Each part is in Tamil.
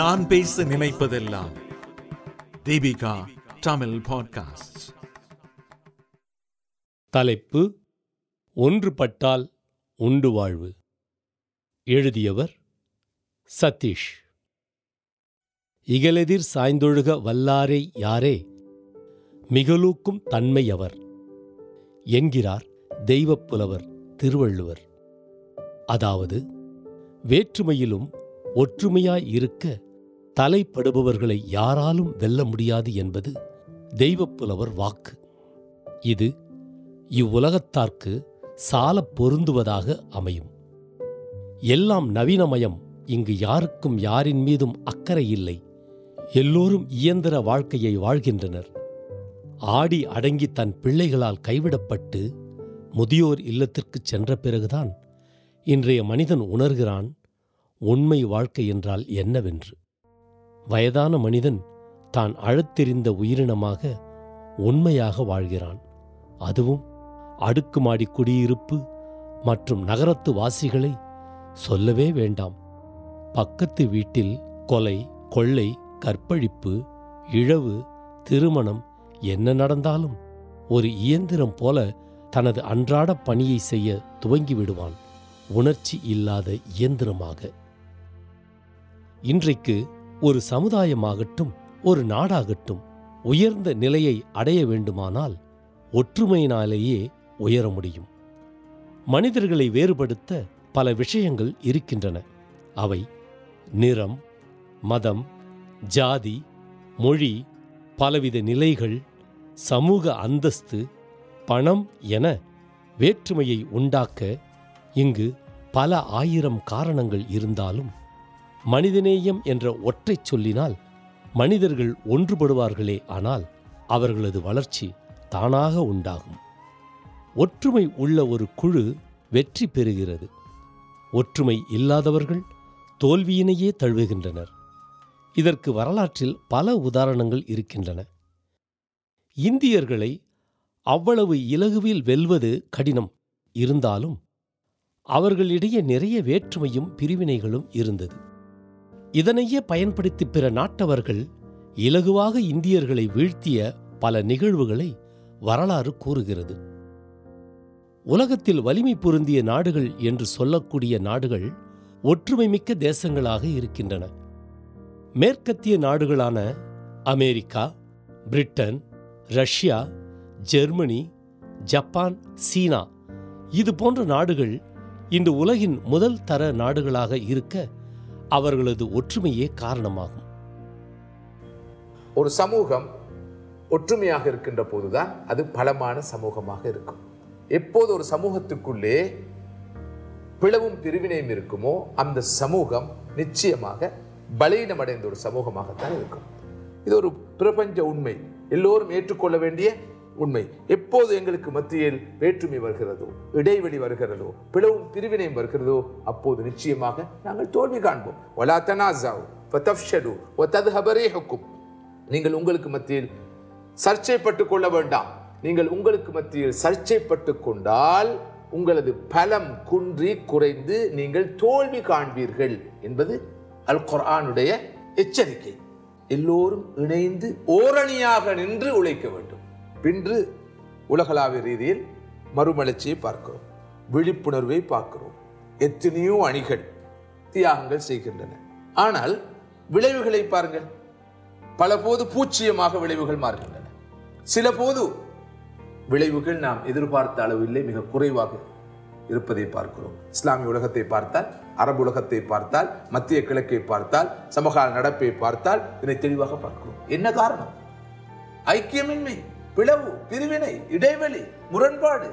நான் பேச நினைப்பதெல்லாம் தீபிகா தமிழ் பாட்காஸ்ட். தலைப்பு: ஒன்றுபட்டால் உண்டு வாழ்வு. எழுதியவர் சதீஷ். இகலெதிர் சாய்ந்தொழுக வல்லாரை யாரே மிகலூக்கும் தன்மையவர் என்கிறார் தெய்வப் புலவர் திருவள்ளுவர். அதாவது, வேற்றுமையிலும் ஒற்றுமையாய் இருக்க தலைப்படுபவர்களை யாராலும் வெல்ல முடியாது என்பது தெய்வப் புலவர் வாக்கு. இது இவ்வுலகத்தார்க்கு சால பொருந்துவதாக அமையும். எல்லாம் நவீனமயம். இங்கு யாருக்கும் யாரின் மீதும் அக்கறை இல்லை. எல்லோரும் இயந்திர வாழ்க்கையை வாழ்கின்றனர். ஆடி அடங்கி தன் பிள்ளைகளால் கைவிடப்பட்டு முதியோர் இல்லத்திற்கு சென்ற பிறகுதான் இன்றைய மனிதன் உணர்கிறான் உண்மை வாழ்க்கை என்றால் என்னவென்று. வயதான மனிதன் தான் அழத்தெரிந்த உயிரினமாக உண்மையாக வாழ்கிறான். அதுவும் அடுக்குமாடி குடியிருப்பு மற்றும் நகரத்து வாசிகளை சொல்லவே வேண்டாம். பக்கத்து வீட்டில் கொலை, கொள்ளை, கற்பழிப்பு, இழவு, திருமணம் என்ன நடந்தாலும் ஒரு இயந்திரம் போல தனது அன்றாட பணியை செய்ய துவங்கிவிடுவான், உணர்ச்சி இல்லாத இயந்திரமாக. இன்றைக்கு ஒரு சமுதாயமாகட்டும் ஒரு நாடாகட்டும் உயர்ந்த நிலையை அடைய வேண்டுமானால் ஒற்றுமையினாலேயே உயர முடியும். மனிதர்களை வேறுபடுத்த பல விஷயங்கள் இருக்கின்றன. அவை நிறம், மதம், ஜாதி, மொழி, பலவித நிலைகள், சமூக அந்தஸ்து, பணம் என வேற்றுமையை உண்டாக்க இங்கு பல ஆயிரம் காரணங்கள் இருந்தாலும் மனிதநேயம் என்ற ஒற்றை சொல்லினால் மனிதர்கள் ஒன்றுபடுவார்களே, ஆனால் அவர்களது வளர்ச்சி தானாக உண்டாகும். ஒற்றுமை உள்ள ஒரு குழு வெற்றி பெறுகிறது. ஒற்றுமை இல்லாதவர்கள் தோல்வியினையே தழுவுகின்றனர். இதற்கு வரலாற்றில் பல உதாரணங்கள் இருக்கின்றன. இந்தியர்களை அவ்வளவு இலகுவில் வெல்வது கடினம். இருந்தாலும் அவர்களிடையே நிறைய வேற்றுமையும் பிரிவினைகளும் இருந்தது. இதனையே பயன்படுத்தி பிற நாட்டவர்கள் இலகுவாக இந்தியர்களை வீழ்த்திய பல நிகழ்வுகளை வரலாறு கூறுகிறது. உலகத்தில் வலிமை பொருந்திய நாடுகள் என்று சொல்லக்கூடிய நாடுகள் ஒற்றுமை மிக்க தேசங்களாக இருக்கின்றன. மேற்கத்திய நாடுகளான America, Britain, Russia, Germany, Japan, சீனா இது போன்ற நாடுகள் இன்று உலகின் முதல் தர நாடுகளாக இருக்க அவர்களது ஒற்றுமையே காரணமாகும். ஒரு சமூகம் ஒற்றுமையாக இருக்கின்ற போதுதான் அது பலமான சமூகமாக இருக்கும். எப்போது ஒரு சமூகத்துக்குள்ளே பிளவும் பிரிவினையும் இருக்குமோ அந்த சமூகம் நிச்சயமாக பலவீனமடைந்த ஒரு சமூகமாகத்தான் இருக்கும். இது ஒரு பிரபஞ்ச உண்மை, எல்லோரும் ஏற்றுக்கொள்ள வேண்டிய உண்மை. எப்போது எங்களுக்கு மத்தியில் வேற்றுமை வருகிறதோ, இடைவெளி வருகிறதோ, பிளவும் பிரிவினையும் வருகிறதோ, அப்போது நிச்சயமாக நாங்கள் தோல்வி காண்போம். வலா தனாஸாவு ஃபதஃப்ஷலு வதத்ஹப ரீஹுக்கும். நீங்கள் உங்களுக்கு மத்தியில் சர்ச்சைப்பட்டுக் கொள்ள வேண்டாம். நீங்கள் உங்களுக்கு மத்தியில் சர்ச்சைப்பட்டுக் கொண்டால் உங்களது பலம் குன்றி குறைந்து நீங்கள் தோல்வி காண்பீர்கள் என்பது அல் குர்ஆனுடைய எச்சரிக்கை. எல்லோரும் இணைந்து ஓரணியாக நின்று உழைக்க வேண்டும். பின்று உலகளாவிய ரீதியில் மறுமலர்ச்சியை பார்க்கிறோம், விழிப்புணர்வை பார்க்கிறோம். எத்தனையோ அணிகள் தியாகங்கள் செய்கின்றன. ஆனால் விளைவுகளை பாருங்கள். பல போது பூச்சியமாக விளைவுகள் மாறுகின்றன. சில போது விளைவுகள் நாம் எதிர்பார்த்த அளவில்லை, மிக குறைவாக இருப்பதை பார்க்கிறோம். இஸ்லாமிய உலகத்தை பார்த்தால், அரபு உலகத்தை பார்த்தால், மத்திய கிழக்கை பார்த்தால், சமகால நடப்பை பார்த்தால் இதை தெளிவாக பார்க்கிறோம். என்ன காரணம்? ஐக்கியமின்மை, பிளவு, பிரிவினை, இடைவெளி, முரண்பாடு,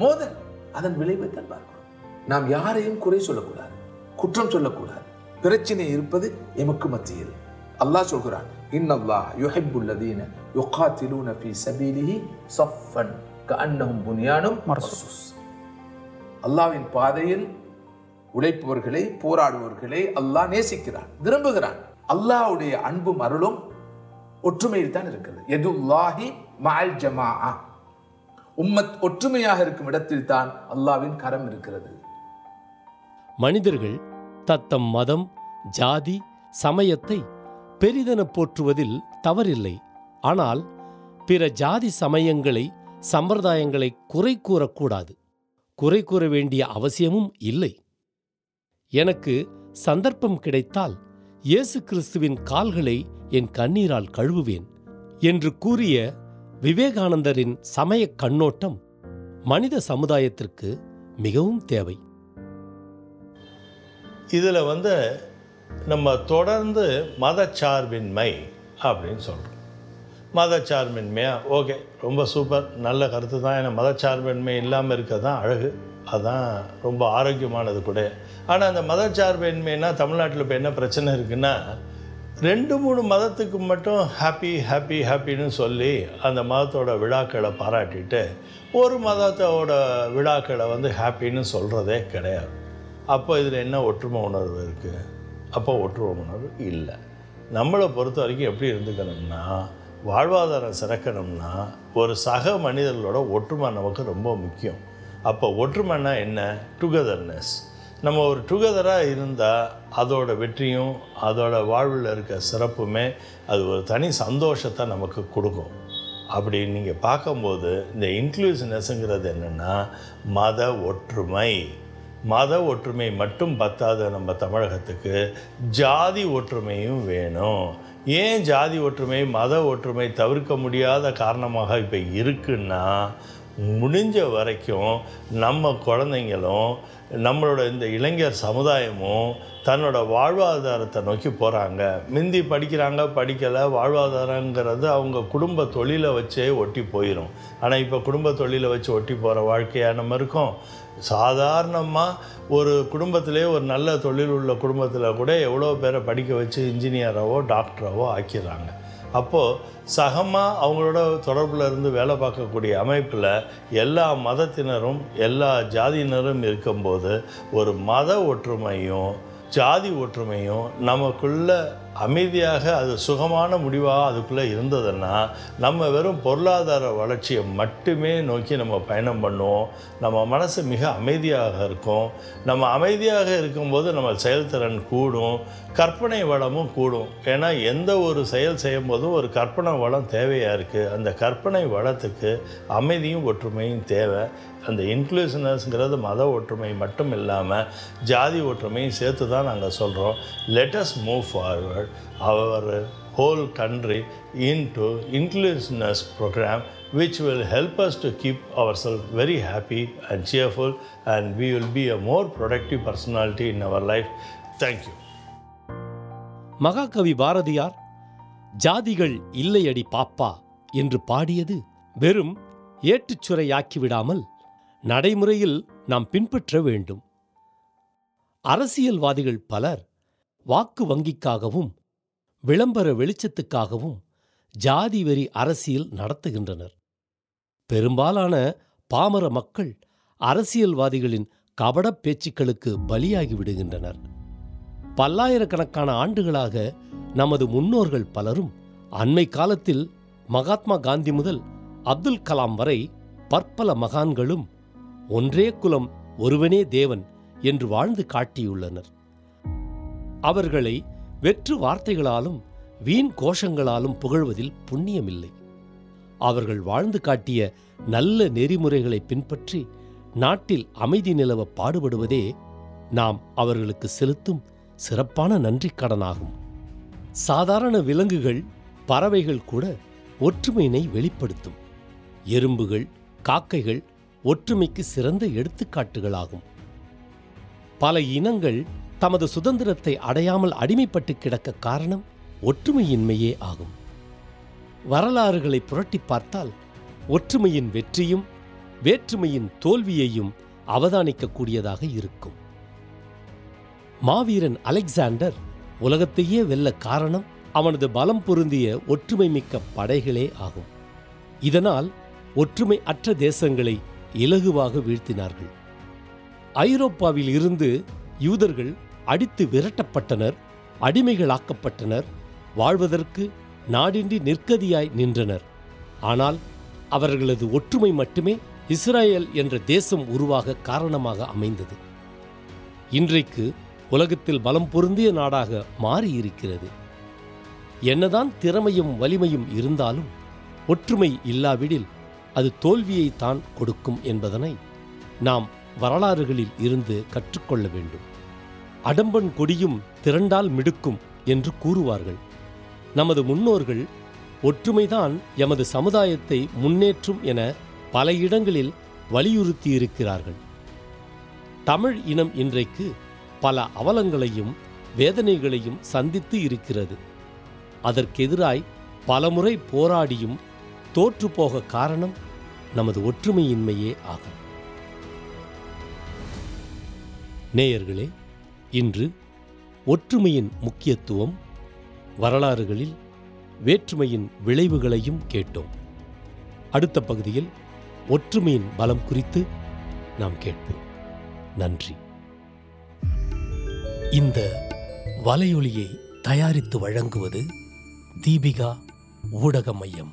மோதல், அதன் விளைவை தான் பார்க்கிறோம். நாம் யாரையும் குறை சொல்லக்கூடாது, குற்றம் சொல்லக்கூடாது. பிரச்சனை இருப்பது எமக்கு மத்தியில். அல்லாஹ் சொல்கிறான், இன்னல்லாஹ் யுஹிப்புல் லதீன யுகாத்திலூன ஃபீ சபீலிஹி ஸஃபன் கஅன்னஹும் புன்யானும் மர்சூஸ். அல்லாஹ்வின் பாதையில் உழைப்பவர்களை, போராடுவர்களை அல்லாஹ் நேசிக்கிறான், விரும்புகிறான். அல்லாஹ்வுடைய அன்பும் அருளும் ஒற்றுமையில் தான் இருக்கிறது. யதுல்லாஹி மஅல் ஜமாஅ. உம்மத் ஒற்றுமையாக இருக்கும் இடத்தில் தான் அல்லாஹ்வின் கரம் இருக்கிறது. மனிதர்கள் தத்தம் மதம், ஜாதி, சமயத்தை பெரிதென போற்றுவதில் தவறில்லை. ஆனால் பிற ஜாதி சமயங்களை, சம்பிரதாயங்களை குறை கூறக்கூடாது. குறை கூற வேண்டிய அவசியமும் இல்லை. எனக்கு சந்தர்ப்பம் கிடைத்தால் இயேசு கிறிஸ்துவின் கால்களை என் கண்ணீரால் கழுவுவேன் என்று கூறிய விவேகானந்தரின் சமய கண்ணோட்டம் மனித சமுதாயத்திற்கு மிகவும் தேவை. இதில் நம்ம தொடர்ந்து மதச்சார்பின்மை அப்படின்னு சொல்கிறோம். மதச்சார்பின்மையா? ஓகே, ரொம்ப சூப்பர், நல்ல கருத்து தான். ஏன்னா மதச்சார்பின்மை இல்லாமல் இருக்க தான் அழகு, அதுதான் ரொம்ப ஆரோக்கியமானது கூட. ஆனால் அந்த மதச்சார்பின்மைன்னா தமிழ்நாட்டில் இப்போ என்ன பிரச்சனை இருக்குன்னா, 2-3 மதத்துக்கு மட்டும் ஹாப்பி ஹாப்பி ஹாப்பின்னு சொல்லி அந்த மதத்தோட விழாக்களை பாராட்டிட்டு ஒரு மதத்தோட விழாக்களை ஹாப்பின்னு சொல்கிறதே கிடையாது. அப்போ இதில் என்ன ஒற்றுமை உணர்வு இருக்குது? அப்போ ஒற்றுமை உணர்வு இல்லை. நம்மளை பொறுத்த வரைக்கும் எப்படி இருந்துக்கணும்னா, வாழ்வாதாரம் சிறக்கணும்னா ஒரு சக மனிதர்களோட ஒற்றுமை நமக்கு ரொம்ப முக்கியம். அப்போ ஒற்றுமைன்னா என்ன? டுகெதர்னஸ். நம்ம ஒரு டுகெதராக இருந்தால் அதோட வெற்றியும் அதோட வாழ்வில் இருக்க சிறப்புமே அது ஒரு தனி சந்தோஷத்தை நமக்கு கொடுக்கும். அப்படி நீங்கள் பார்க்கும்போது இந்த இன்க்ளூசிவ்னஸ்ங்கிறது என்னென்னா மத ஒற்றுமை. மத ஒற்றுமை மட்டும் பத்தாது, நம்ம தமிழகத்துக்கு ஜாதி ஒற்றுமையும் வேணும். ஏன் ஜாதி ஒற்றுமை, மத ஒற்றுமை தவிர்க்க முடியாத காரணமாக இப்போ இருக்குன்னா, முடிஞ்ச வரைக்கும் நம்ம குழந்தைங்களும் நம்மளோட இந்த இளைஞர் சமுதாயமும் தன்னோட வாழ்வாதாரத்தை நோக்கி போகிறாங்க. முந்தி படிக்கிறாங்க, படிக்கலை, வாழ்வாதாரங்கிறது அவங்க குடும்ப தொழிலை வச்சே ஒட்டி போயிடும். ஆனால் இப்போ குடும்ப தொழிலை வச்சு ஒட்டி போகிற வாழ்க்கையாக நம்ம இருக்கோம். சாதாரணமாக ஒரு குடும்பத்திலே, ஒரு நல்ல தொழில் உள்ள குடும்பத்தில் கூட எவ்வளோ பேரை படிக்க வச்சு இன்ஜினியராகவோ டாக்டராகவோ ஆக்கிறாங்க. அப்போது சகமாக அவங்களோட தொடர்பில் இருந்து வேலை பார்க்கக்கூடிய அமைப்பில் எல்லா மதத்தினரும் எல்லா ஜாதியினரும் இருக்கும்போது ஒரு மத ஒற்றுமையும் ஜாதி ஒற்றுமையும் நமக்குள்ள அமைதியாக அது சுகமான முடிவாக அதுக்குள்ளே இருந்ததுன்னா, நம்ம வெறும் பொருளாதார வளர்ச்சியை மட்டுமே நோக்கி நம்ம பயணம் பண்ணுவோம். நம்ம மனசு மிக அமைதியாக இருக்கும். நம்ம அமைதியாக இருக்கும்போது நம்ம செயல்திறன் கூடும், கற்பனை வளமும் கூடும். ஏன்னா எந்த ஒரு செயல் செய்யும் போதும் ஒரு கற்பனை வளம் தேவையாக இருக்குது. அந்த கற்பனை வளத்துக்கு அமைதியும் ஒற்றுமையும் தேவை. அந்த இன்க்ளூசிவ்னஸ்ங்கிறது மத ஒற்றுமை மட்டும் இல்லாமல் ஜாதி ஒற்றுமையும் சேர்த்து தான் நாங்கள் சொல்கிறோம். Let's move forward our whole country into inclusiveness program, which will help us to keep ourselves very happy and cheerful, and we will be a more productive personality in our life. Thank you. மகாகவி பாரதியார் ஜாதிகள் இல்லையடி பாப்பா என்று பாடியது வெறும் ஏற்றுச்சுரையாக்கிவிடாமல் நடைமுறையில் நாம் பின்பற்ற வேண்டும். அரசியல்வாதிகள் பலர் வாக்கு வங்கிக்காகவும் விளம்பர வெளிச்சத்துக்காகவும் ஜாதி வெறி அரசியல் நடத்துகின்றனர். பெரும்பாலான பாமர மக்கள் அரசியல்வாதிகளின் கபடப் பேச்சுக்களுக்கு பலியாகிவிடுகின்றனர். பல்லாயிரக்கணக்கான ஆண்டுகளாக நமது முன்னோர்கள் பலரும், அண்மை காலத்தில் மகாத்மா காந்தி முதல் அப்துல் கலாம் வரை பற்பல மகான்களும், ஒன்றே குலம் ஒருவனே தேவன் என்று வாழ்ந்து காட்டியுள்ளனர். அவர்களை வெற்று வார்த்தைகளாலும் வீண் கோஷங்களாலும் புகழ்வதில் புண்ணியமில்லை. அவர்கள் வாழ்ந்து காட்டிய நல்ல நெறிமுறைகளை பின்பற்றி நாட்டில் அமைதி நிலவ பாடுபடுவதே நாம் அவர்களுக்கு செலுத்தும் சிறப்பான நன்றிக் கடனாகும். சாதாரண விலங்குகள், பறவைகள் கூட ஒற்றுமையினை வெளிப்படுத்தும். எறும்புகள், காக்கைகள் ஒற்றுமைக்கு சிறந்த எடுத்துக்காட்டுகளாகும். பல இனங்கள் தமது சுதந்திரத்தை அடையாமல் அடிமைப்பட்டு கிடக்க காரணம் ஒற்றுமையின்மையே ஆகும். வரலாறுகளை புரட்டி பார்த்தால் ஒற்றுமையின் வெற்றியும் வேற்றுமையின் தோல்வியையும் அவதானிக்கக்கூடியதாக இருக்கும். மாவீரன் அலெக்சாண்டர் உலகத்தையே வெல்ல காரணம் அவனது பலம் பொருந்திய ஒற்றுமை மிக்க படைகளே ஆகும். இதனால் ஒற்றுமை அற்ற தேசங்களை இலகுவாக வீழ்த்தினார்கள். ஐரோப்பாவில் இருந்து யூதர்கள் அடித்து விரட்டப்பட்டனர், அடிமைகளாக்கப்பட்டனர், வாழ்வதற்கு நாடின்றி நிற்கதியாய் நின்றனர். ஆனால் அவர்களது ஒற்றுமை மட்டுமே இஸ்ரேல் என்ற தேசம் உருவாக காரணமாக அமைந்தது. இன்றைக்கு உலகத்தில் பலம் பொருந்திய நாடாக மாறியிருக்கிறது. என்னதான் திறமையும் வலிமையும் இருந்தாலும் ஒற்றுமை இல்லாவிடில் அது தோல்வியைத்தான் கொடுக்கும் என்பதனை நாம் வரலாறுகளில் இருந்து கற்றுக்கொள்ள வேண்டும். அடம்பன் கொடியும் திரண்டால் மிடுக்கும் என்று கூறுவார்கள். நமது முன்னோர்கள் ஒற்றுமைதான் எமது சமுதாயத்தை முன்னேற்றும் என பல இடங்களில் வலியுறுத்தியிருக்கிறார்கள். தமிழ் இனம் இன்றைக்கு பல அவலங்களையும் வேதனைகளையும் சந்தித்து இருக்கிறது. அதற்கெதிராய் பலமுறை போராடியும் தோற்றுப்போக காரணம் நமது ஒற்றுமையின்மையே ஆகும். நேயர்களே, இன்று ஒற்றுமையின் முக்கியத்துவம், வரலாறுகளில் வேற்றுமையின் விளைவுகளையும் கேட்டோம். அடுத்த பகுதியில் ஒற்றுமையின் பலம் குறித்து நாம் கேட்போம். நன்றி. இந்த வலையொலியை தயாரித்து வழங்குவது தீபிகா ஊடக மையம்.